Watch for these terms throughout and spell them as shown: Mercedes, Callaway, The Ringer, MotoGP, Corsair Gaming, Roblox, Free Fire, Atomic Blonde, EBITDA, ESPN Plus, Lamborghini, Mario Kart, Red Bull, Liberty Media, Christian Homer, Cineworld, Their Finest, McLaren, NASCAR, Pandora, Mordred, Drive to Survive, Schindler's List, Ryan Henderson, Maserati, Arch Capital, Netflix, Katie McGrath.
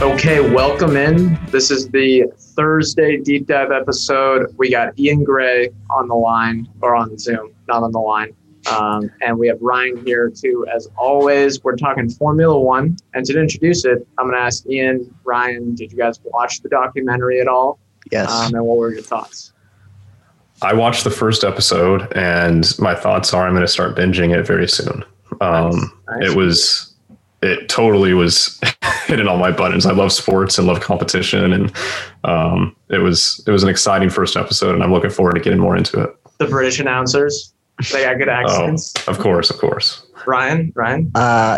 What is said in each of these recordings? Okay, welcome in. This is the Thursday deep dive episode. We got Ian Gray on the line, or on Zoom, not on the line. And we have Ryan here too, as always. We're talking Formula One. And to introduce it, I'm going to ask Ian, Ryan, did you guys watch the documentary at all? Yes. And what were your thoughts? I watched the first episode, and my thoughts are I'm going to start binging it very soon. Nice. It totally was hitting all my buttons. I love sports and love competition, and it was an exciting first episode, and I'm looking forward to getting more into it. The British announcers, they got good accents. Oh, of course. Ryan.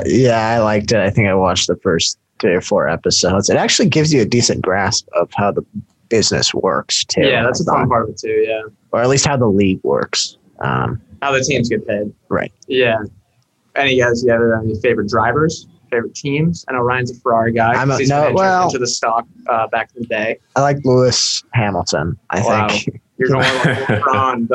Yeah, I liked it. I think I watched the first 3 or 4 episodes. It actually gives you a decent grasp of how the business works too. Yeah, that's a fun part of it too. Yeah, or at least how the league works. How the teams get paid. Right. Yeah. Any guys? You have any favorite drivers? Favorite teams? I know Ryan's a Ferrari guy. Into the stock back in the day. I like Lewis Hamilton. I think you're going LeBron.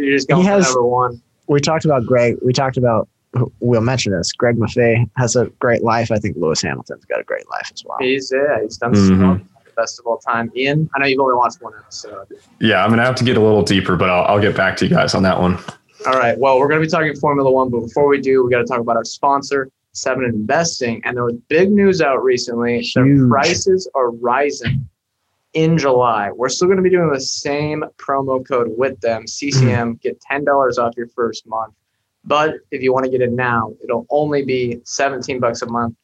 You're just going for number one. We talked about Greg. We'll mention this. Greg Maffei has a great life. I think Lewis Hamilton's got a great life as well. He's done stuff. Best of all time. Ian, I know you've only watched one episode. Yeah, I'm going to have to get a little deeper, but I'll get back to you guys on that one. All right. Well, we're going to be talking Formula One, but before we do, we got to talk about our sponsor, Seven Investing. And there was big news out recently. Huge. Their prices are rising in July. We're still going to be doing the same promo code with them, CCM. Get $10 off your first month. But if you want to get it now, it'll only be $17 a month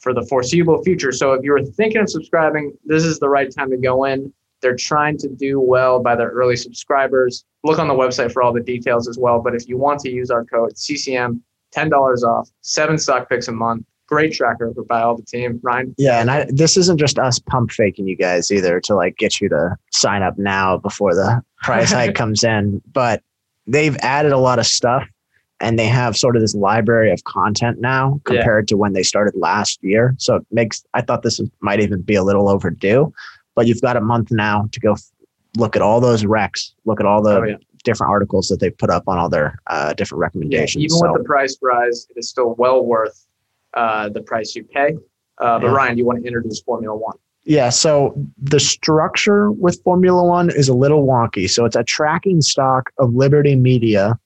for the foreseeable future. So if you were thinking of subscribing, this is the right time to go in. They're trying to do well by their early subscribers. Look on the website for all the details as well. But if you want to use our code CCM, $10 off, 7 stock picks a month. Great tracker by all the team. Ryan? Yeah, and this isn't just us pump faking you guys either to like get you to sign up now before the price hike comes in. But they've added a lot of stuff. And they have sort of this library of content now compared to when they started last year. So it I thought this might even be a little overdue, but you've got a month now to go look at all those recs, look at all the different articles that they put up on all their different recommendations. Yeah, with the price rise, it is still well worth the price you pay. But Ryan, you want to introduce Formula One? Yeah, so the structure with Formula One is a little wonky. So it's a tracking stock of Liberty Media,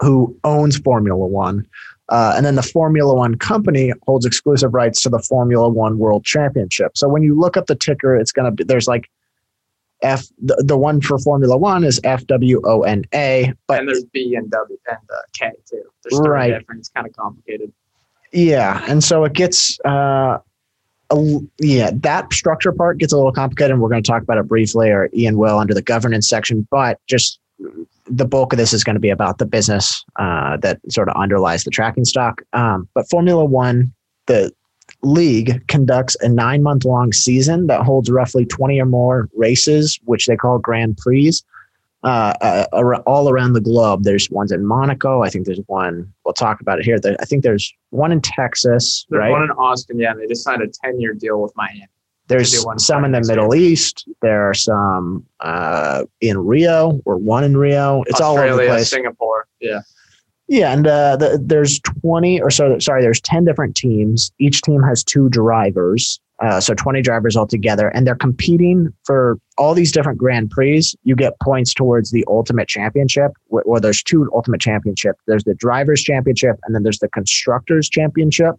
who owns Formula One. And then the Formula One company holds exclusive rights to the Formula One World Championship. So when you look up the ticker, it's going to be, there's like F, the one for Formula One is FWONA. But and there's B and W and K too. There's three different, it's kind of complicated. Yeah. And so it gets, that structure part gets a little complicated. And we're going to talk about it briefly, or Ian will, under the governance section, but just the bulk of this is going to be about the business that sort of underlies the tracking stock. But Formula One, the league, conducts a 9-month-long season that holds roughly 20 or more races, which they call Grand Prix, all around the globe. There's ones in Monaco. I think there's one. We'll talk about it here. I think there's one in Texas. There's one in Austin. Yeah, and they just signed a 10-year deal with Miami. There's some in the Middle East. There are some in Rio, or one in Rio. It's all over the place. Singapore. Yeah. Yeah. And there's 10 different teams. Each team has 2 drivers. So 20 drivers altogether. And they're competing for all these different Grand Prix. You get points towards the Ultimate Championship. Well, there's 2 Ultimate Championships. There's the Drivers' Championship, and then there's the Constructors' Championship.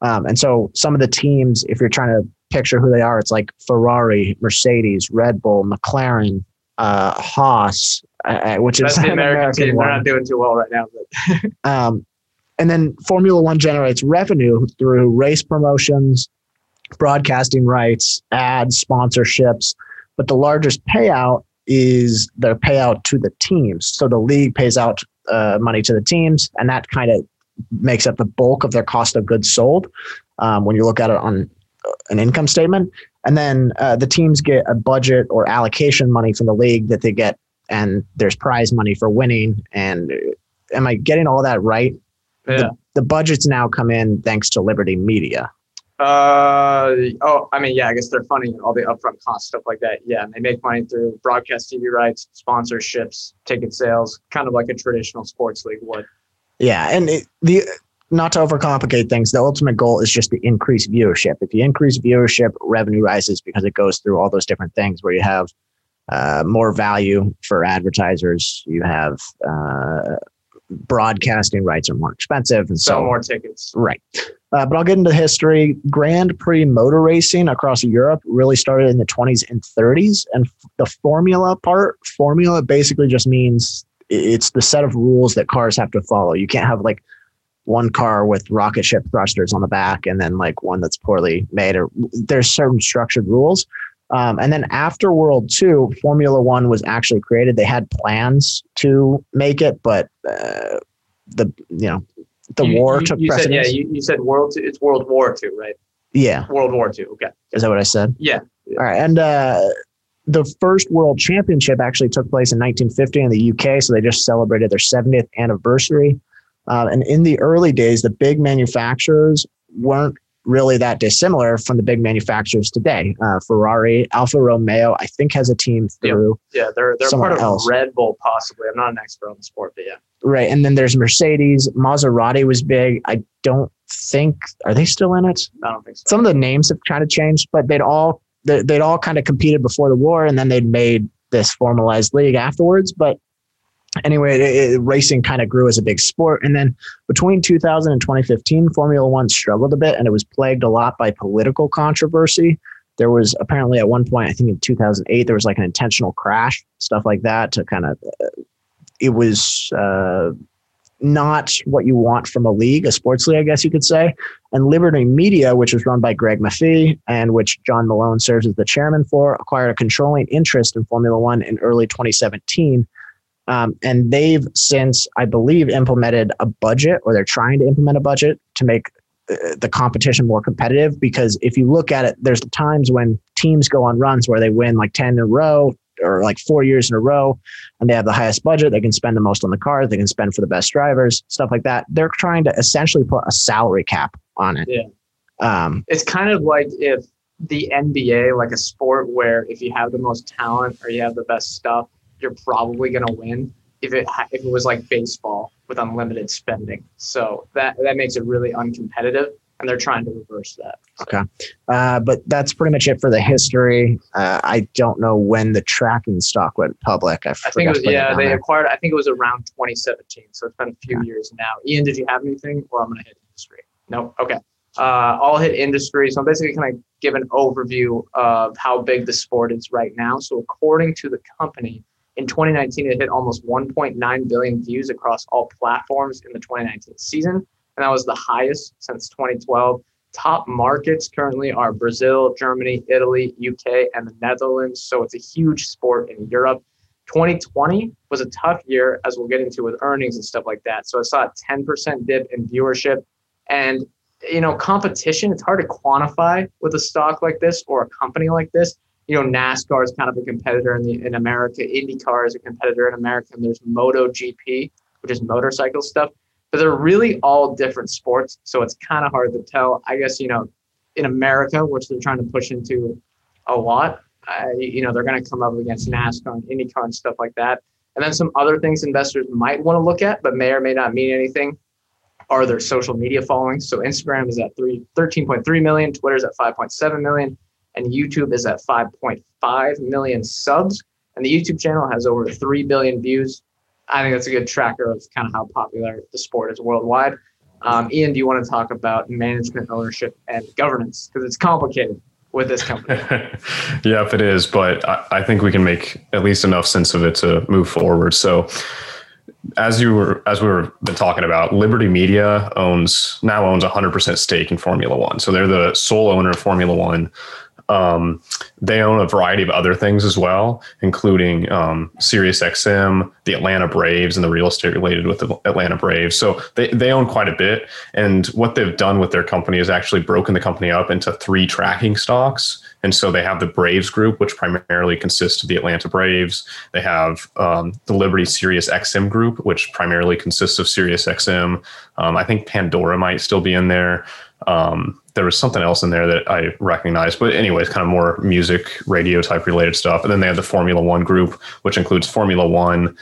And so some of the teams, if you're trying to picture who they are, it's like Ferrari, Mercedes, Red Bull, McLaren, Haas, which is the American team. They're not doing too well right now. But. And then Formula One generates revenue through race promotions, broadcasting rights, ads, sponsorships. But the largest payout is their payout to the teams. So the league pays out money to the teams, and that kind of makes up the bulk of their cost of goods sold. when you look at it on an income statement. And then the teams get a budget or allocation money from the league that they get, and there's prize money for winning. And am I getting all that right? Yeah. The budgets now come in thanks to Liberty Media. I guess they're funding all the upfront costs, stuff like that. Yeah, and they make money through broadcast TV rights, sponsorships, ticket sales, kind of like a traditional sports league would. Yeah, and not to overcomplicate things, the ultimate goal is just to increase viewership. If you increase viewership, revenue rises because it goes through all those different things where you have more value for advertisers. You have broadcasting rights are more expensive, and so more tickets. Right. But I'll get into history. Grand Prix motor racing across Europe really started in the 20s and 30s. And the formula basically just means it's the set of rules that cars have to follow. You can't have like one car with rocket ship thrusters on the back and then like one that's poorly made, or there's certain structured rules. And then after World II, Formula One was actually created. They had plans to make it, but the war took precedence. You said World II. It's World War II, right? Yeah. World War II. Okay. Is that what I said? Yeah. All right. And the first World Championship actually took place in 1950 in the UK. So they just celebrated their 70th anniversary. And in the early days, the big manufacturers weren't really that dissimilar from the big manufacturers today. Ferrari, Alfa Romeo, I think has a team through. Yeah, they're part of Red Bull, possibly. I'm not an expert on the sport, but yeah. Right, and then there's Mercedes. Maserati was big. I don't think, are they still in it? I don't think so. Some of the names have kind of changed, but they'd all kind of competed before the war, and then they'd made this formalized league afterwards. But anyway, racing kind of grew as a big sport. And then between 2000 and 2015, Formula One struggled a bit, and it was plagued a lot by political controversy. There was apparently at one point, I think in 2008, there was like an intentional crash, stuff like that, to kind of it was not what you want from a league, a sports league, I guess you could say. And Liberty Media, which was run by Greg Maffei and which John Malone serves as the chairman for, acquired a controlling interest in Formula One in early 2017. And they've since, I believe, implemented a budget, or they're trying to implement a budget to make the competition more competitive. Because if you look at it, there's times when teams go on runs where they win like 10 in a row or like 4 years in a row, and they have the highest budget. They can spend the most on the cars. They can spend for the best drivers, stuff like that. They're trying to essentially put a salary cap on it. Yeah. It's kind of like if the NBA, like a sport where if you have the most talent or you have the best stuff, you're probably going to win. If it was like baseball with unlimited spending. So that makes it really uncompetitive, and they're trying to reverse that. So. Okay. But that's pretty much it for the history. I don't know when the tracking stock went public. I think it was, they acquired, I think it was around 2017. So it's been a few years now. Ian, did you have anything, or I'm going to hit industry? No. Okay. I'll hit industry. So I'm basically going to give an overview of how big the sport is right now. So according to the company, in 2019, it hit almost 1.9 billion views across all platforms in the 2019 season, and that was the highest since 2012. Top markets currently are Brazil, Germany, Italy, UK, and the Netherlands, so it's a huge sport in Europe. 2020 was a tough year, as we'll get into with earnings and stuff like that, so I saw a 10% dip in viewership. And, you know, competition, it's hard to quantify with a stock like this or a company like this. You know, NASCAR is kind of a competitor in America. IndyCar is a competitor in America. And there's MotoGP, which is motorcycle stuff. But they're really all different sports, so it's kind of hard to tell. I guess, you know, in America, which they're trying to push into a lot, they're going to come up against NASCAR and IndyCar and stuff like that. And then some other things investors might want to look at, but may or may not mean anything, are their social media followings. So Instagram is at 13.3 million. Twitter's at 5.7 million. And YouTube is at 5.5 million subs. And the YouTube channel has over 3 billion views. I think that's a good tracker of kind of how popular the sport is worldwide. Ian, do you want to talk about management, ownership, and governance? Because it's complicated with this company. Yep, it is. But I think we can make at least enough sense of it to move forward. So as we've been talking about, Liberty Media owns 100% stake in Formula One. So they're the sole owner of Formula One. They own a variety of other things as well, including Sirius XM, the Atlanta Braves, and the real estate related with the Atlanta Braves. So they own quite a bit. And what they've done with their company is actually broken the company up into three tracking stocks. And so they have the Braves group, which primarily consists of the Atlanta Braves. They have the Liberty Sirius XM group, which primarily consists of Sirius XM. I think Pandora might still be in there. There was something else in there that I recognized, but anyways, kind of more music, radio type related stuff. And then they have the Formula One group, which includes Formula One.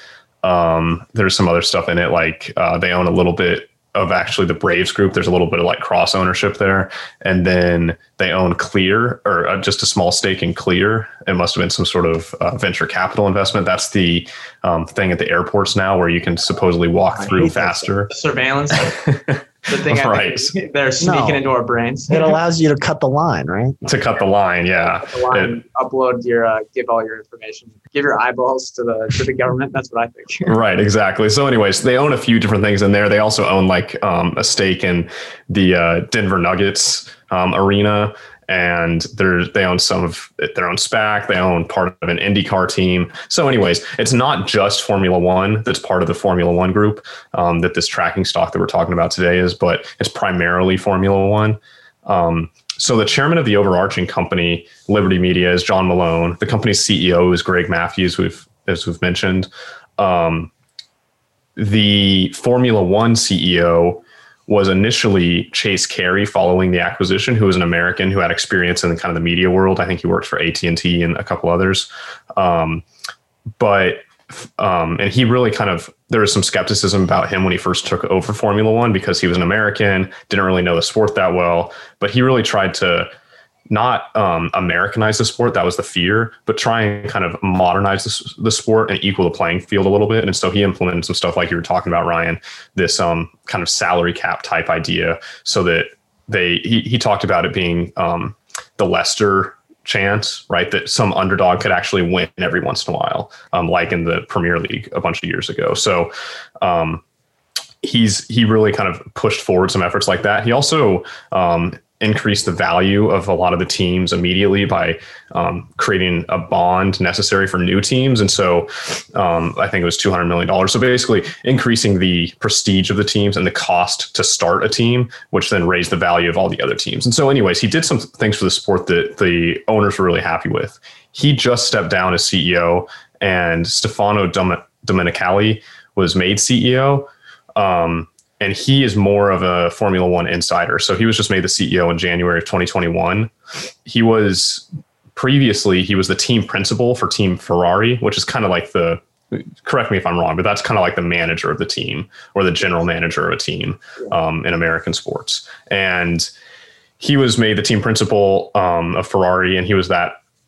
There's some other stuff in it, like they own a little bit of actually the Braves group. There's a little bit of like cross ownership there. And then they own Clear, or just a small stake in Clear. It must have been some sort of venture capital investment. That's the thing at the airports now where you can supposedly walk through faster. The surveillance. The thing right. They're sneaking into our brains. It allows you to cut the line, right? To cut the line, yeah. Cut the line, upload your, give all your information, give your eyeballs to the government. That's what I think. Right, exactly. So, anyways, they own a few different things in there. They also own like a stake in the Denver Nuggets arena. And they own some of their own SPAC. They own part of an IndyCar team. So anyways, it's not just Formula One that's part of the Formula One group that this tracking stock that we're talking about today is, but it's primarily Formula One. So the chairman of the overarching company, Liberty Media, is John Malone. The company's CEO is Greg Maffei, as we've mentioned. The Formula One CEO was initially Chase Carey following the acquisition, who was an American who had experience in kind of the media world. I think he worked for AT&T and a couple others. And he really kind of, there was some skepticism about him when he first took over Formula One because he was an American, didn't really know the sport that well, but he really tried to not Americanize the sport. That was the fear, but try and kind of modernize the sport and equal the playing field a little bit. And so he implemented some stuff like you were talking about, Ryan, this kind of salary cap type idea, so that he talked about it being the Leicester chance, right? That some underdog could actually win every once in a while, like in the Premier League a bunch of years ago. So he really kind of pushed forward some efforts like that. He also increase the value of a lot of the teams immediately by creating a bond necessary for new teams. And so I think it was $200 million. So basically increasing the prestige of the teams and the cost to start a team, which then raised the value of all the other teams. And so anyways, he did some things for the sport that the owners were really happy with. He just stepped down as CEO, and Stefano Domenicali was made CEO. And he is more of a Formula One insider. So he was just made the CEO in January of 2021. Previously, he was the team principal for Team Ferrari, which is kind of like the, correct me if I'm wrong, but that's kind of like the manager of the team or the general manager of a team in American sports. And he was made the team principal of Ferrari, and he was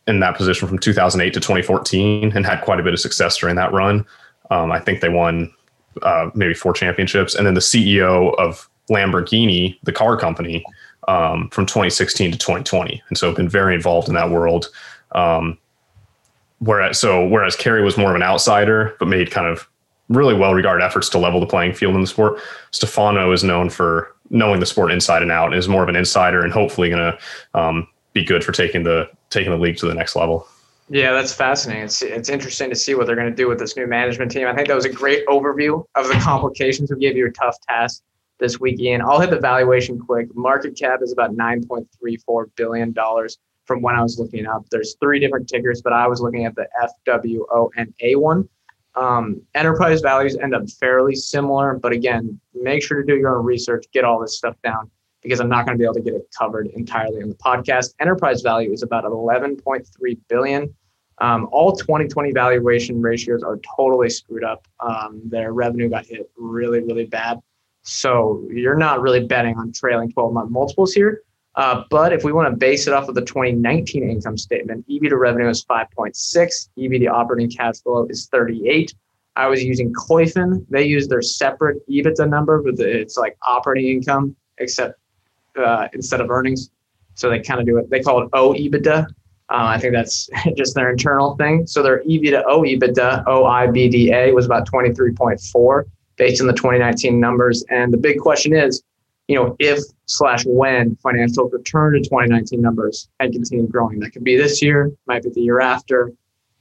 in that position from 2008 to 2014 and had quite a bit of success during that run. I think they won maybe 4 championships. And then the CEO of Lamborghini, the car company, from 2016 to 2020. And so been very involved in that world. Whereas Carey was more of an outsider, but made kind of really well-regarded efforts to level the playing field in the sport. Stefano is known for knowing the sport inside and out and is more of an insider and hopefully going to be good for taking the league to the next level. Yeah, that's fascinating. It's interesting to see what they're going to do with this new management team. I think that was a great overview of the complications. We gave you a tough task this week, Ian. I'll hit the valuation quick. Market cap is about $9.34 billion from when I was looking up. There's 3 different tickers, but I was looking at the FWONA one. Enterprise values end up fairly similar, but again, make sure to do your own research, get all this stuff down, because I'm not going to be able to get it covered entirely on the podcast. Enterprise value is about $11.3 billion. All 2020 valuation ratios are totally screwed up. Their revenue got hit really, really bad. So you're not really betting on trailing 12-month multiples here. But if we want to base it off of the 2019 income statement, EV to revenue is 5.6. EV to operating cash flow is 38. I was using Cloyfin. They use their separate EBITDA number, but it's like operating income, except instead of earnings. So they kind of do it. They call it OIBDA. I think that's just their internal thing. So their EV to OIBDA, OIBDA, was about 23.4 based on the 2019 numbers. And the big question is, if / when financials return to 2019 numbers and continue growing. That could be this year, might be the year after,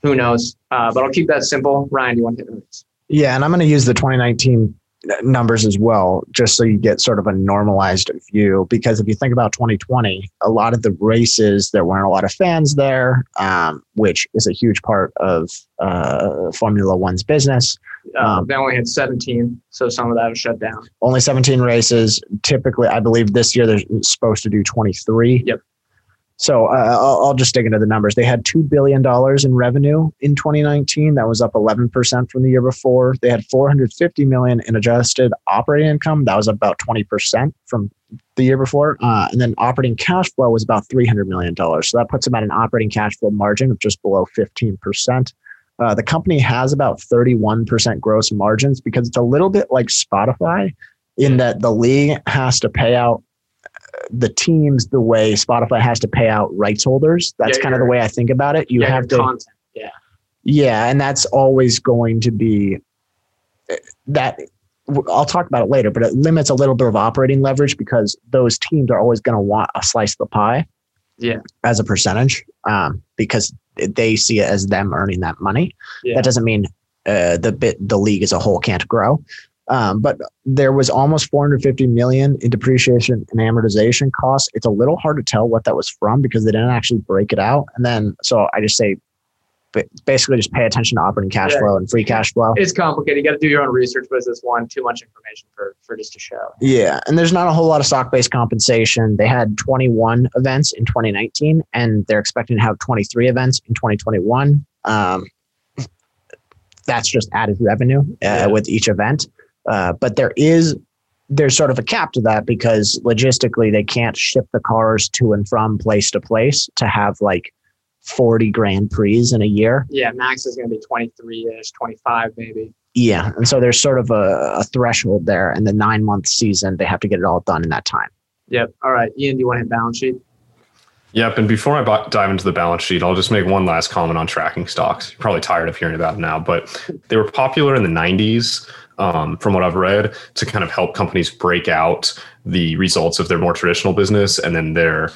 who knows? But I'll keep that simple. Ryan, do you want to hit the next? Yeah, and I'm going to use the 2019 numbers as well, just so you get sort of a normalized view. Because if you think about 2020, a lot of the races, there weren't a lot of fans there, which is a huge part of Formula One's business. They only had 17, so some of that was shut down. Only 17 races. Typically, I believe this year they're supposed to do 23. Yep. So I'll just dig into the numbers. They had $2 billion in revenue in 2019. That was up 11% from the year before. They had $450 million in adjusted operating income. That was about 20% from the year before. And then operating cash flow was about $300 million. So that puts them at an operating cash flow margin of just below 15%. The company has about 31% gross margins because it's a little bit like Spotify in that the league has to pay out the teams the way Spotify has to pay out rights holders. That's kind of the way I think about it. You have to content. Yeah. And that's always going to be that. I'll talk about it later, but it limits a little bit of operating leverage because those teams are always going to want a slice of the pie. Yeah. As a percentage, because they see it as them earning that money. Yeah. That doesn't mean the league as a whole can't grow. But there was almost $450 million in depreciation and amortization costs. It's a little hard to tell what that was from because they didn't actually break it out. And then, so I just say, basically just pay attention to operating cash flow and free cash flow. It's complicated. You got to do your own research, but it's just too much information for just a show. Yeah. And there's not a whole lot of stock-based compensation. They had 21 events in 2019, and they're expecting to have 23 events in 2021. That's just added revenue with each event. But there's sort of a cap to that because logistically they can't ship the cars to and from place to place to have like 40 Grand Prix in a year. Yeah, max is going to be 23-ish, 25 maybe. Yeah, and so there's sort of a threshold there, and the 9-month season, they have to get it all done in that time. Yep. All right, Ian, do you want to hit balance sheet? Yep, and before I dive into the balance sheet, I'll just make one last comment on tracking stocks. You're probably tired of hearing about it now, but they were popular in the 90s. From what I've read, to kind of help companies break out the results of their more traditional business and then their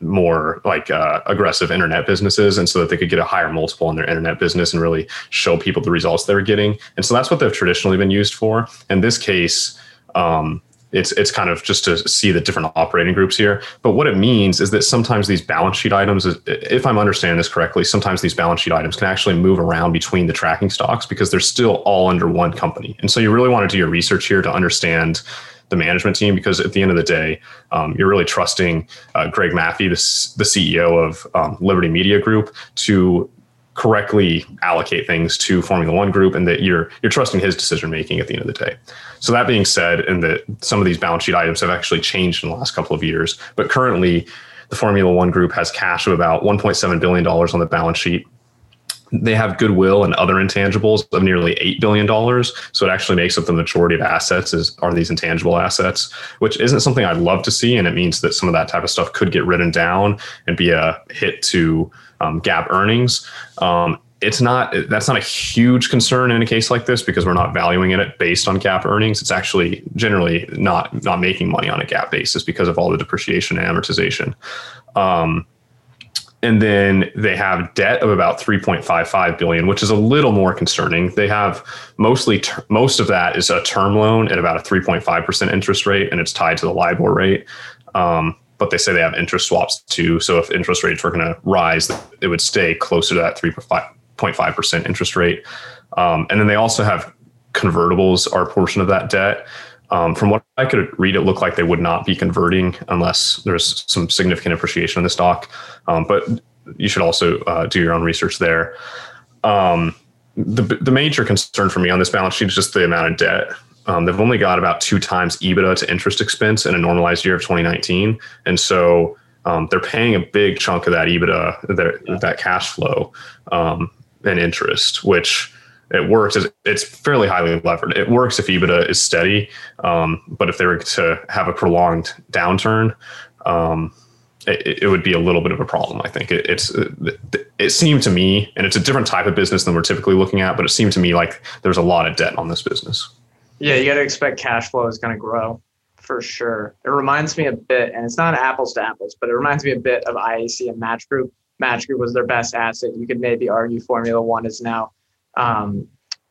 more like aggressive internet businesses, and so that they could get a higher multiple on their internet business and really show people the results they were getting. And so that's what they've traditionally been used for. In this case, it's kind of just to see the different operating groups here. But what it means is that sometimes these balance sheet items, if I'm understanding this correctly, sometimes these balance sheet items can actually move around between the tracking stocks because they're still all under one company. And so you really want to do your research here to understand the management team, because at the end of the day, you're really trusting Greg Maffei, the CEO of Liberty Media Group, to correctly allocate things to Formula One Group, and that you're trusting his decision making at the end of the day. So that being said, and that some of these balance sheet items have actually changed in the last couple of years, but currently the Formula One Group has cash of about $1.7 billion on the balance sheet. They have goodwill and other intangibles of nearly $8 billion. So it actually makes up the majority of assets are these intangible assets, which isn't something I'd love to see. And it means that some of that type of stuff could get written down and be a hit to GAAP earnings. That's not a huge concern in a case like this because we're not valuing it based on GAAP earnings. It's actually generally not making money on a GAAP basis because of all the depreciation and amortization. And then they have debt of about $3.55 billion, which is a little more concerning. They have most of that is a term loan at about a 3.5% interest rate, and it's tied to the LIBOR rate. But they say they have interest swaps too. So if interest rates were going to rise, it would stay closer to that 3.5% interest rate. And then they also have convertibles are a portion of that debt. From what I could read, it looked like they would not be converting unless there's some significant appreciation in the stock. But you should also do your own research there. The major concern for me on this balance sheet is just the amount of debt. They've only got about 2 times EBITDA to interest expense in a normalized year of 2019. And so they're paying a big chunk of that EBITDA, that cash flow and interest, which... it works. It's fairly highly levered. It works if EBITDA is steady, but if they were to have a prolonged downturn, it would be a little bit of a problem, I think. It seemed to me, and it's a different type of business than we're typically looking at, but it seemed to me like there's a lot of debt on this business. Yeah, you got to expect cash flow is going to grow for sure. It reminds me a bit, and it's not apples to apples, but it reminds me a bit of IAC and Match Group. Match Group was their best asset. You could maybe argue Formula One is now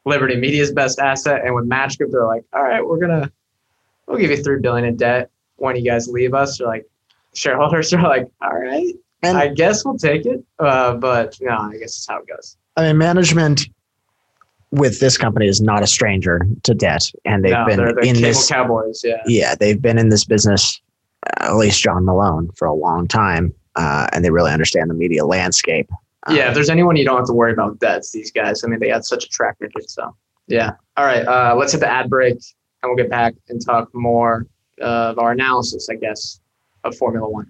Liberty Media's best asset. And with Match Group, they're like, all right, we'll give you $3 billion in debt when you guys leave us. They're like, shareholders are like, all right, and I guess we'll take it. But no, I guess it's how it goes. I mean, management with this company is not a stranger to debt, and they've been in this Cowboys. Yeah, they've been in this business, at least John Malone, for a long time, and they really understand the media landscape. Yeah, if there's anyone you don't have to worry about debt, it's these guys. I mean, they had such a track record. So yeah. All right, let's hit the ad break, and we'll get back and talk more of our analysis, I guess, of Formula One.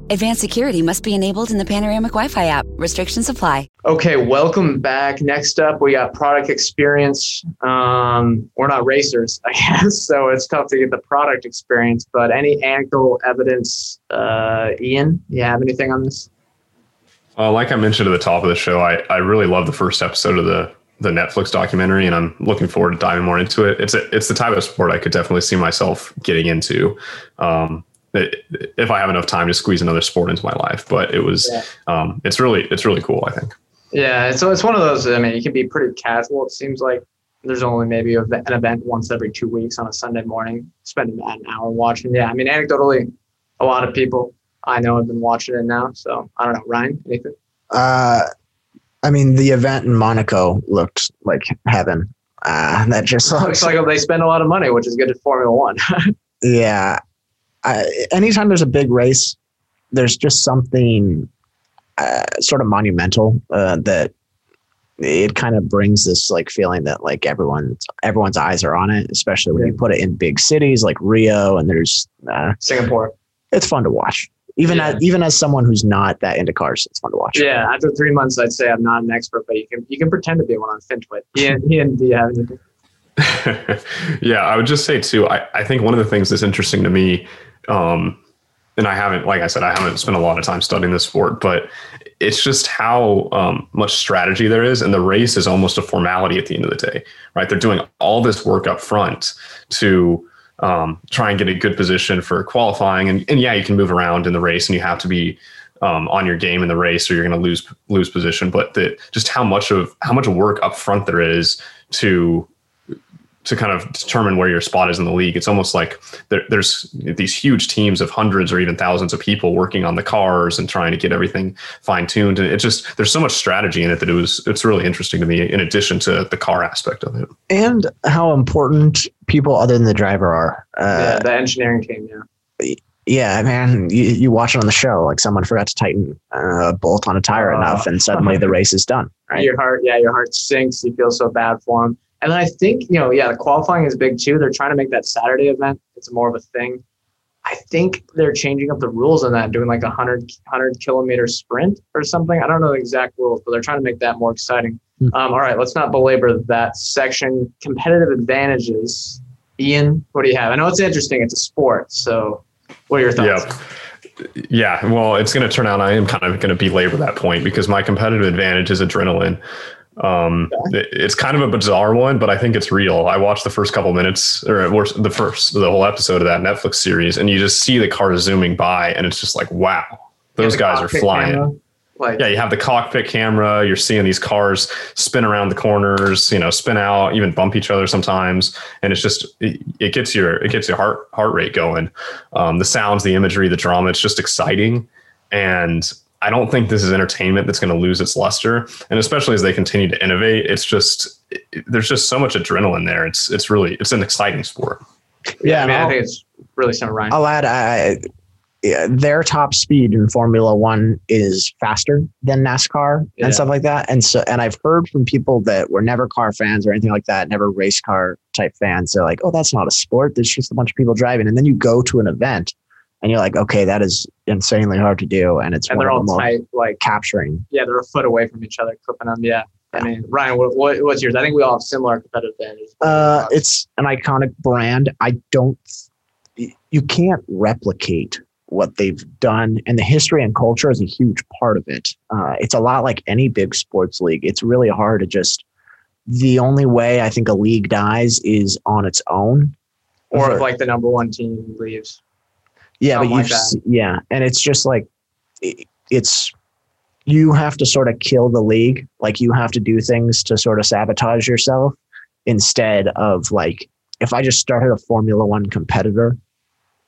Advanced security must be enabled in the Panoramic Wi-Fi app. Restrictions apply. Okay, welcome back. Next up, we got product experience. We're not racers, I guess, so it's tough to get the product experience, but any anecdotal evidence, Ian, you have anything on this? Like I mentioned at the top of the show, I really love the first episode of the Netflix documentary, and I'm looking forward to diving more into it. It's the type of sport I could definitely see myself getting into. If I have enough time to squeeze another sport into my life, but it was, it's really cool, I think. Yeah. So it's one of those, I mean, you can be pretty casual. It seems like there's only maybe an event once every 2 weeks on a Sunday morning, spending an hour watching. Yeah. I mean, anecdotally, a lot of people I know have been watching it now. So I don't know, Ryan, anything? I mean, the event in Monaco looked like heaven. That just looks like they spend a lot of money, which is good at Formula One. Yeah. Anytime there's a big race, there's just something sort of monumental that it kind of brings this like feeling that like everyone's eyes are on it, especially when you put it in big cities like Rio and there's Singapore. It's fun to watch. Even as someone who's not that into cars, it's fun to watch. Yeah, after 3 months, I'd say I'm not an expert, but you can pretend to be one on FinTwit. Yeah. Yeah, I would just say too, I think one of the things that's interesting to me, and I haven't spent a lot of time studying this sport, but it's just how much strategy there is. And the race is almost a formality at the end of the day, right? They're doing all this work up front to try and get a good position for qualifying. And yeah, you can move around in the race and you have to be on your game in the race, or you're going to lose position. But just how much work up front there is to kind of determine where your spot is in the league. It's almost like there's these huge teams of hundreds or even thousands of people working on the cars and trying to get everything fine tuned. And it's just, there's so much strategy in it that it's really interesting to me, in addition to the car aspect of it. And how important people other than the driver are. The engineering team. Yeah. Yeah, man, you watch it on the show, like someone forgot to tighten a bolt on a tire enough, and suddenly the race is done. Right? Your heart sinks. You feel so bad for them. And I think, the qualifying is big too. They're trying to make that Saturday event. It's more of a thing. I think they're changing up the rules on that, doing like a 100 kilometer sprint or something. I don't know the exact rules, but they're trying to make that more exciting. Mm-hmm. All right, let's not belabor that section. Competitive advantages. Ian, what do you have? I know it's interesting. It's a sport. So what are your thoughts? Yeah. Yeah, well, it's going to turn out I am kind of going to belabor that point, because my competitive advantage is adrenaline. It's kind of a bizarre one, but I think it's real. I watched the first couple minutes, or the whole episode of that Netflix series, and you just see the car zooming by, and it's just like, wow, those guys are flying. Yeah, you have the cockpit camera. You're seeing these cars spin around the corners, spin out, even bump each other sometimes, and it's just it gets your heart rate going. The sounds, the imagery, the drama. It's just exciting, and I don't think this is entertainment that's going to lose its luster. And especially as they continue to innovate, it's just, there's just so much adrenaline there. It's really an exciting sport. Yeah, I think it's really something. Ryan, I'll add, their top speed in Formula One is faster than NASCAR and stuff like that. And I've heard from people that were never car fans or anything like that, never race car type fans. They're like, oh, that's not a sport. There's just a bunch of people driving. And then you go to an event And you're like, okay, that is insanely hard to do. And it's they're all tight, like capturing. Yeah, they're a foot away from each other, clipping them. Yeah. I mean, Ryan, what's yours? I think we all have similar competitive advantages. It's an iconic brand. You can't replicate what they've done, and the history and culture is a huge part of it. It's a lot like any big sports league. It's really hard to just, the only way I think a league dies is on its own. Or if like the number one team leaves. Yeah, but and it's just like, you have to sort of kill the league. Like you have to do things to sort of sabotage yourself instead of like, if I just started a Formula One competitor,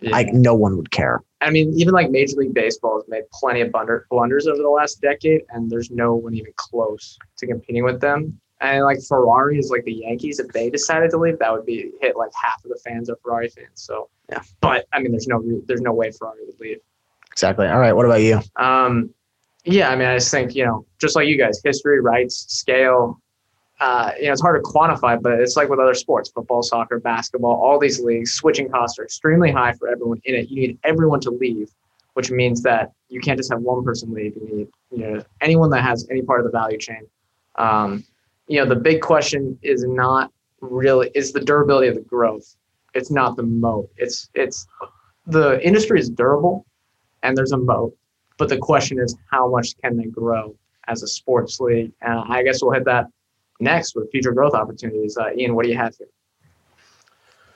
no one would care. I mean, even like Major League Baseball has made plenty of blunders over the last decade, and there's no one even close to competing with them. And like Ferrari is like the Yankees. If they decided to leave, that would be hit like half of the fans are Ferrari fans. So, yeah. But I mean, there's no way Ferrari would leave. Exactly. All right. What about you? Yeah, I mean, I just think, just like you guys, history, rights, scale, it's hard to quantify, but it's like with other sports, football, soccer, basketball, all these leagues, switching costs are extremely high for everyone in it. You need everyone to leave, which means that you can't just have one person leave. You need, anyone that has any part of the value chain. The big question is not really, is the durability of the growth. It's not the moat. It's the industry is durable and there's a moat. But the question is, how much can they grow as a sports league? And I guess we'll hit that next with future growth opportunities. Ian, what do you have here?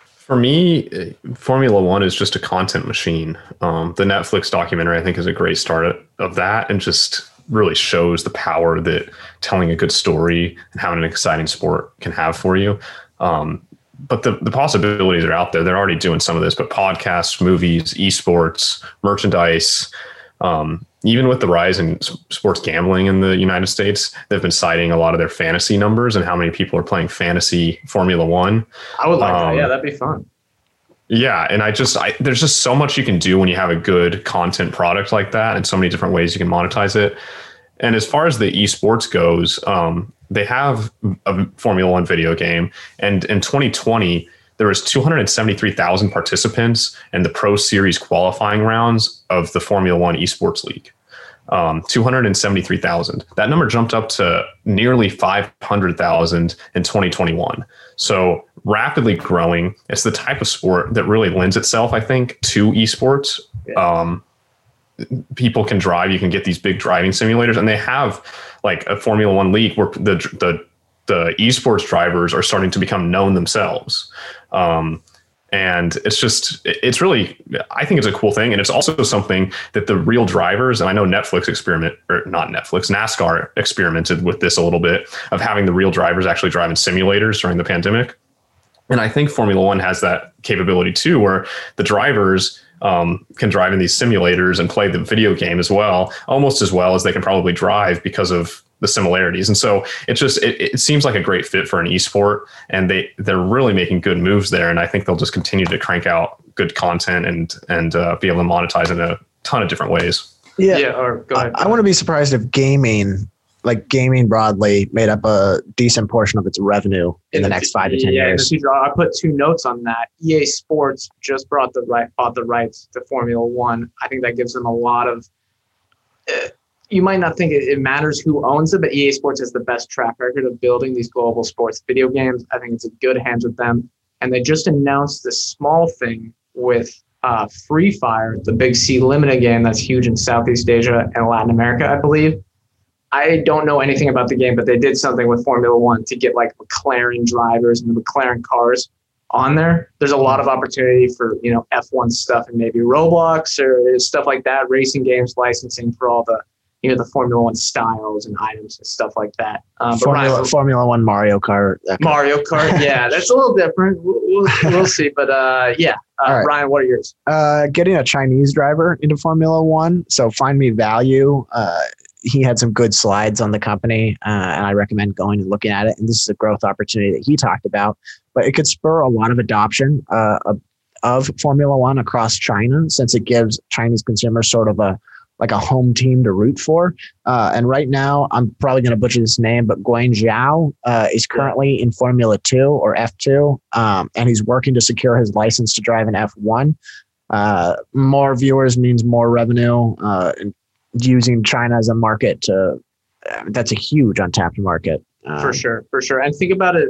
For me, Formula One is just a content machine. The Netflix documentary, I think, is a great start of that and just really shows the power that telling a good story and having an exciting sport can have for you. But the possibilities are out there. They're already doing some of this, but podcasts, movies, esports, merchandise. Even with the rise in sports gambling in the United States, they've been citing a lot of their fantasy numbers and how many people are playing fantasy Formula One. I would like that. Yeah, that'd be fun. Yeah. And there's just so much you can do when you have a good content product like that and so many different ways you can monetize it. And as far as the esports goes, they have a Formula One video game. And in 2020, there was 273,000 participants in the Pro Series qualifying rounds of the Formula One Esports League. 273,000. That number jumped up to nearly 500,000 in 2021. So rapidly growing. It's the type of sport that really lends itself, I think, to esports. Yeah. People can drive. You can get these big driving simulators, and they have like a Formula One league where the esports drivers are starting to become known themselves. And it's really, I think it's a cool thing. And it's also something that the real drivers, and I know NASCAR experimented with this a little bit of having the real drivers actually driving simulators during the pandemic. And I think Formula One has that capability too, where the drivers can drive in these simulators and play the video game as well, almost as well as they can probably drive because of the similarities. And so it seems like a great fit for an esport, and they're really making good moves there. And I think they'll just continue to crank out good content and be able to monetize in a ton of different ways. Yeah. Or go ahead. I wouldn't be surprised if gaming broadly made up a decent portion of its revenue in the next 5 to 10 years. I put two notes on that. EA Sports just bought the rights to Formula One. I think that gives them a lot of, you might not think it matters who owns it, but EA Sports has the best track record of building these global sports video games. I think it's in good hands with them. And they just announced this small thing with Free Fire, the Big C Limited game that's huge in Southeast Asia and Latin America, I believe. I don't know anything about the game, but they did something with Formula One to get like McLaren drivers and the McLaren cars on there. There's a lot of opportunity for, F1 stuff and maybe Roblox or stuff like that, racing games, licensing for all the, the Formula One styles and items and stuff like that. Formula One Mario Kart. Mario Kart, yeah. That's a little different. We'll see. But, yeah. Right. Ryan, what are yours? Getting a Chinese driver into Formula One. So Find Me Value. He had some good slides on the company, and I recommend going and looking at it. And this is a growth opportunity that he talked about. But it could spur a lot of adoption of Formula One across China, since it gives Chinese consumers sort of a home team to root for. And right now, I'm probably going to butcher this name, but Guan Zhao is currently in Formula 2 or F2, and he's working to secure his license to drive an F1. More viewers means more revenue. And using China as a market to, that's a huge untapped market. For sure. And think about it,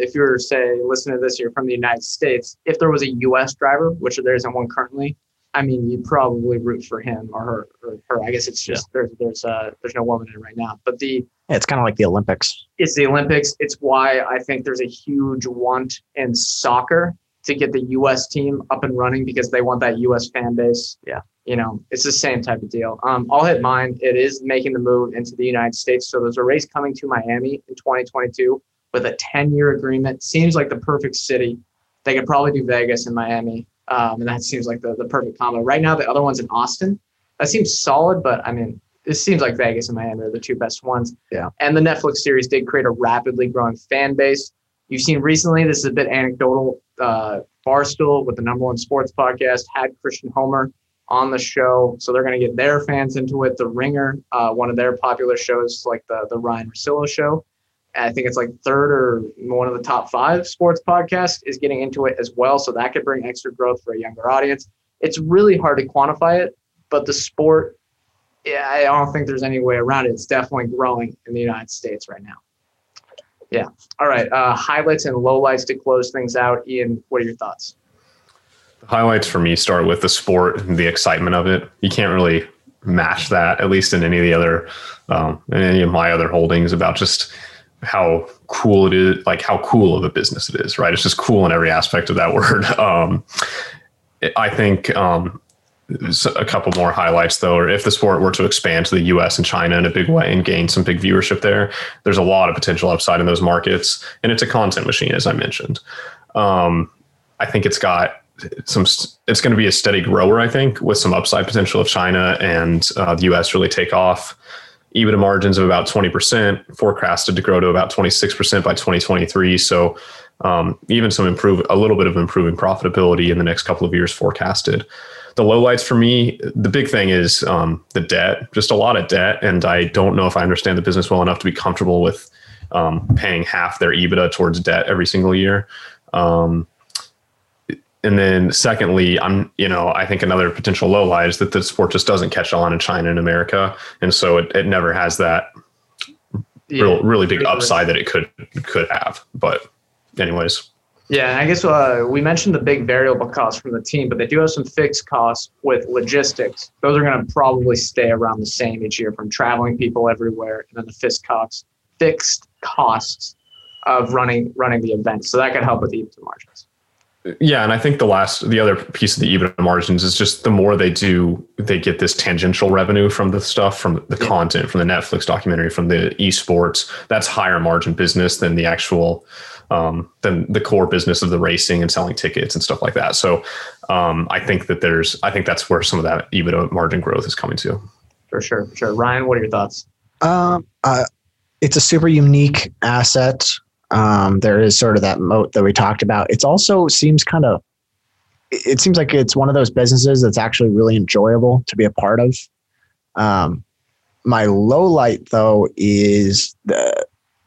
if you were, say, listening to this, you're from the United States, if there was a U.S. driver, which there isn't one currently, I mean, you'd probably root for him or her. I guess it's just there's no woman in it right now. But it's kind of like the Olympics. It's the Olympics. It's why I think there's a huge want in soccer to get the U.S. team up and running, because they want that U.S. fan base. Yeah. You know, it's the same type of deal. I'll hit mine. It is making the move into the United States. So there's a race coming to Miami in 2022 with a 10-year agreement. Seems like the perfect city. They could probably do Vegas and Miami. And that seems like the perfect combo. Right now, the other one's in Austin. That seems solid, but I mean, it seems like Vegas and Miami are the two best ones. Yeah. And the Netflix series did create a rapidly growing fan base. You've seen recently, this is a bit anecdotal, Barstool with the #1 sports podcast had Christian Homer on the show. So they're going to get their fans into it. The Ringer, one of their popular shows, like the Ryan Russillo show. I think it's like third or one of the top 5 sports podcasts is getting into it as well. So that could bring extra growth for a younger audience. It's really hard to quantify it, but the sport, yeah, I don't think there's any way around it. It's definitely growing in the United States right now. Yeah. All right. Highlights and lowlights to close things out. Ian, what are your thoughts? The highlights for me start with the sport and the excitement of it. You can't really match that, at least in any of the other, in any of my other holdings, about just how cool it is, like how cool of a business it is, right? It's just cool in every aspect of that word. I think a couple more highlights, though, or if the sport were to expand to the US and China in a big way and gain some big viewership there, there's a lot of potential upside in those markets. And it's a content machine, as I mentioned. I think it's got it's going to be a steady grower, I think, with some upside potential of China and the US really take off. EBITDA margins of about 20%, forecasted to grow to about 26% by 2023. So even a little bit of improving profitability in the next couple of years forecasted. The lowlights for me, the big thing is the debt, just a lot of debt. And I don't know if I understand the business well enough to be comfortable with paying half their EBITDA towards debt every single year. And then secondly, I think another potential lowlight is that the sport just doesn't catch on in China and America. And so it never has that really big upside that it could have. But anyways. Yeah, I guess we mentioned the big variable costs from the team, but they do have some fixed costs with logistics. Those are going to probably stay around the same each year from traveling people everywhere. And then the fixed costs of running the event. So that could help with the EBITDA margins. Yeah, and I think the other piece of the EBITDA margins is just the more they do, they get this tangential revenue from the stuff, from the content, from the Netflix documentary, from the esports. That's higher margin business than the actual, than the core business of the racing and selling tickets and stuff like that. So I think that's where some of that EBITDA margin growth is coming to. For sure. Ryan, what are your thoughts? It's a super unique asset. There is sort of that moat that we talked about. It's also it seems like it's one of those businesses that's actually really enjoyable to be a part of. My low light, though, is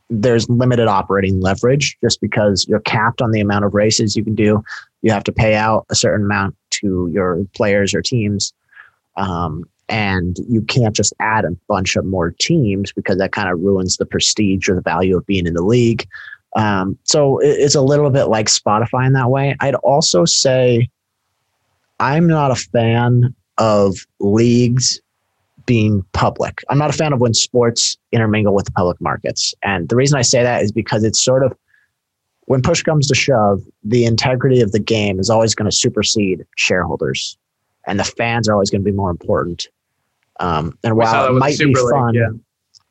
there's limited operating leverage just because you're capped on the amount of races you can do. You have to pay out a certain amount to your players or teams. And you can't just add a bunch of more teams because that kind of ruins the prestige or the value of being in the league. So it's a little bit like Spotify in that way. I'd also say I'm not a fan of leagues being public. I'm not a fan of when sports intermingle with the public markets. And the reason I say that is because it's sort of, when push comes to shove, the integrity of the game is always going to supersede shareholders. And the fans are always going to be more important. And while it might be fun,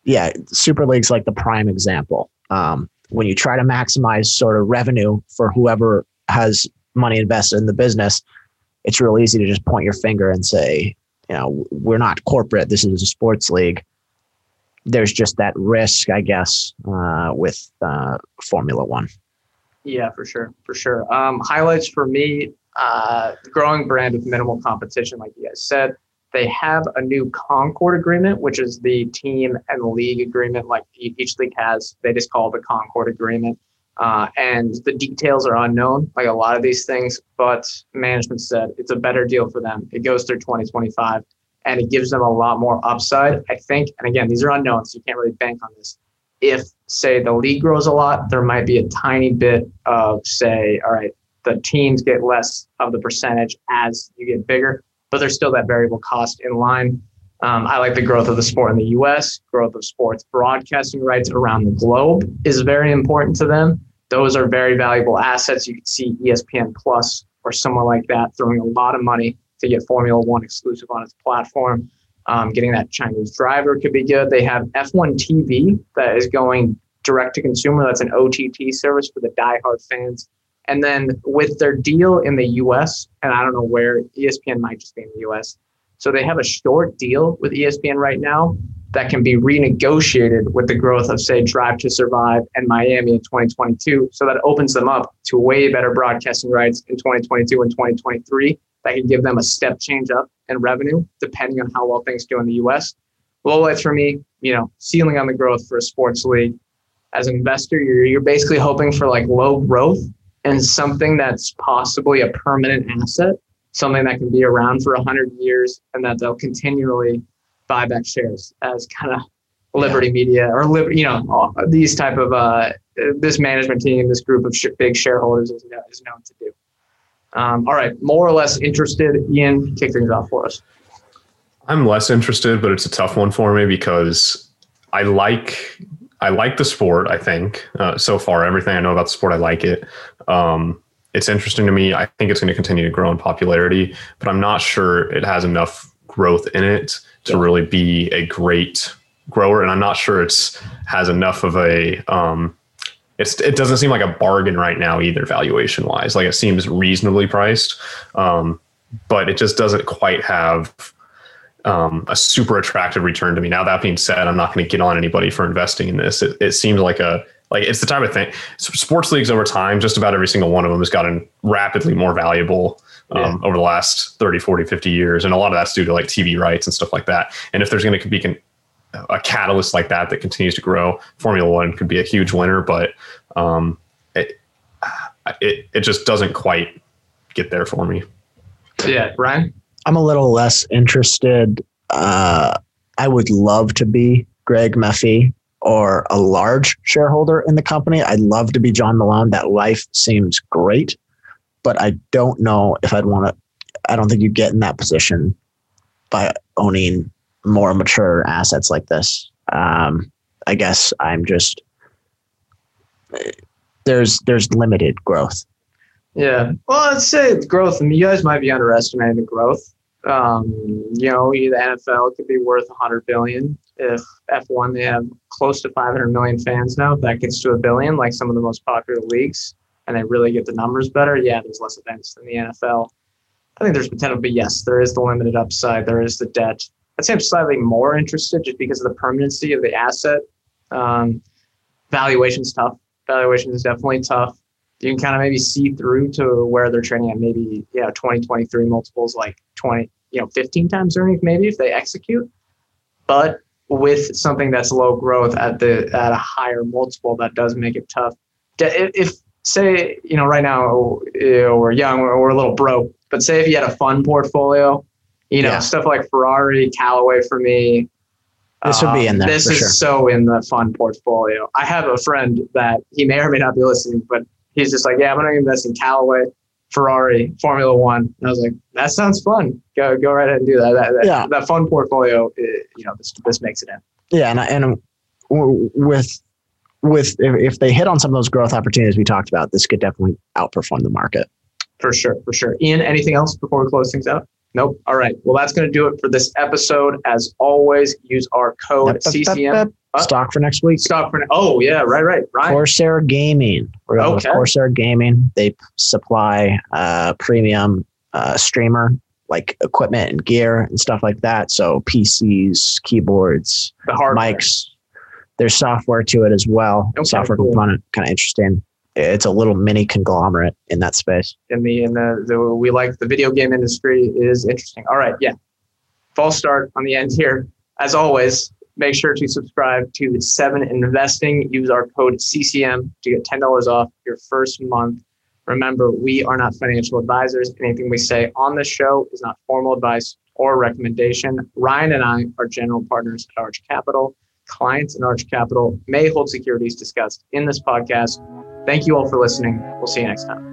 yeah, Super League's like the prime example. When you try to maximize sort of revenue for whoever has money invested in the business, it's real easy to just point your finger and say, we're not corporate. This is a sports league. There's just that risk, I guess, with Formula One. Yeah, for sure. Highlights for me. Growing brand with minimal competition, like you guys said. They have a new Concord agreement, which is the team and league agreement, like each league has. They just call it the Concord agreement. And the details are unknown, like a lot of these things, but management said it's a better deal for them. It goes through 2025, and it gives them a lot more upside, I think. And again, these are unknowns, so you can't really bank on this. If, say, the league grows a lot, there might be a tiny bit of, say, all right, the teams get less of the percentage as you get bigger, but there's still that variable cost in line. I like the growth of the sport in the U.S., growth of sports broadcasting rights around the globe is very important to them. Those are very valuable assets. You could see ESPN Plus or someone like that throwing a lot of money to get Formula One exclusive on its platform. Getting that Chinese driver could be good. They have F1 TV that is going direct to consumer. That's an OTT service for the diehard fans. And then with their deal in the U.S., and I don't know where, ESPN might just be in the U.S., so they have a short deal with ESPN right now that can be renegotiated with the growth of, say, Drive to Survive and Miami in 2022. So that opens them up to way better broadcasting rights in 2022 and 2023. That can give them a step change up in revenue, depending on how well things do in the U.S. Lowlights for me, ceiling on the growth for a sports league. As an investor, you're basically hoping for like low growth and something that's possibly a permanent asset, something that can be around for 100 years and that they'll continually buy back shares as kind of Liberty Media or Liberty, these type of, this management team, this group of big shareholders is known to do. All right. More or less interested. Ian, kick things off for us. I'm less interested, but it's a tough one for me because I like the sport, I think. So far, everything I know about the sport, I like it. It's interesting to me. I think it's going to continue to grow in popularity, but I'm not sure it has enough growth in it to really be a great grower. And I'm not sure has enough of a... It doesn't seem like a bargain right now either, valuation wise. Like it seems reasonably priced, but it just doesn't quite have a super attractive return to me. Now, that being said, I'm not going to get on anybody for investing in this. It seems like it's the type of thing. Sports leagues over time, just about every single one of them has gotten rapidly more valuable over the last 30, 40, 50 years. And a lot of that's due to like TV rights and stuff like that. And if there's going to be a catalyst like that continues to grow, Formula One could be a huge winner, but it just doesn't quite get there for me. Yeah, Ryan? I'm a little less interested. I would love to be Greg Maffei or a large shareholder in the company. I'd love to be John Malone. That life seems great, but I don't know if I'd want to. I don't think you get in that position by owning more mature assets like this. I guess I'm just, there's limited growth. Yeah. Well, I'd say growth, and you guys might be underestimating the growth. The NFL could be worth $100 billion. If F1, they have close to 500 million fans now. If that gets to $1 billion, like some of the most popular leagues, and they really get the numbers better. Yeah. There's less events than the NFL. I think there's potential, but yes, there is the limited upside. There is the debt. I'd say I'm slightly more interested just because of the permanency of the asset. Valuation's tough. Valuation is definitely tough. You can kind of maybe see through to where they're trading at, maybe 2023 multiples, like 20, 15 times earnings maybe if they execute. But with something that's low growth at a higher multiple, that does make it tough. If say right now we're young, we're a little broke, but say if you had a fund portfolio. Stuff like Ferrari, Callaway for me. This would be in there. This is sure. So in the fund portfolio. I have a friend that he may or may not be listening, but he's just like, yeah, I'm going to invest in Callaway, Ferrari, Formula One. And I was like, that sounds fun. Go right ahead and do that. That fund portfolio, this makes it in. Yeah, and with if they hit on some of those growth opportunities we talked about, this could definitely outperform the market. For sure. Ian, anything else before we close things out? Nope. All right. Well, that's going to do it for this episode. As always, use our code CCM. Stock for next week. Oh, yeah. Right. Ryan. Corsair Gaming. We're going with Corsair Gaming. They supply premium streamer like equipment and gear and stuff like that. So PCs, keyboards, the hardware, mics. There's software to it as well. Okay, software component. Kind of interesting. It's a little mini conglomerate in that space. We like the video game industry is interesting. All right. Yeah. False start on the end here. As always, Make sure to subscribe to Seven Investing. Use our code CCM to get $10 off your first month. Remember, we are not financial advisors. Anything we say on this show is not formal advice or recommendation. Ryan and I are general partners at Arch Capital. Clients in Arch Capital may hold securities discussed in this podcast. Thank you all for listening. We'll see you next time.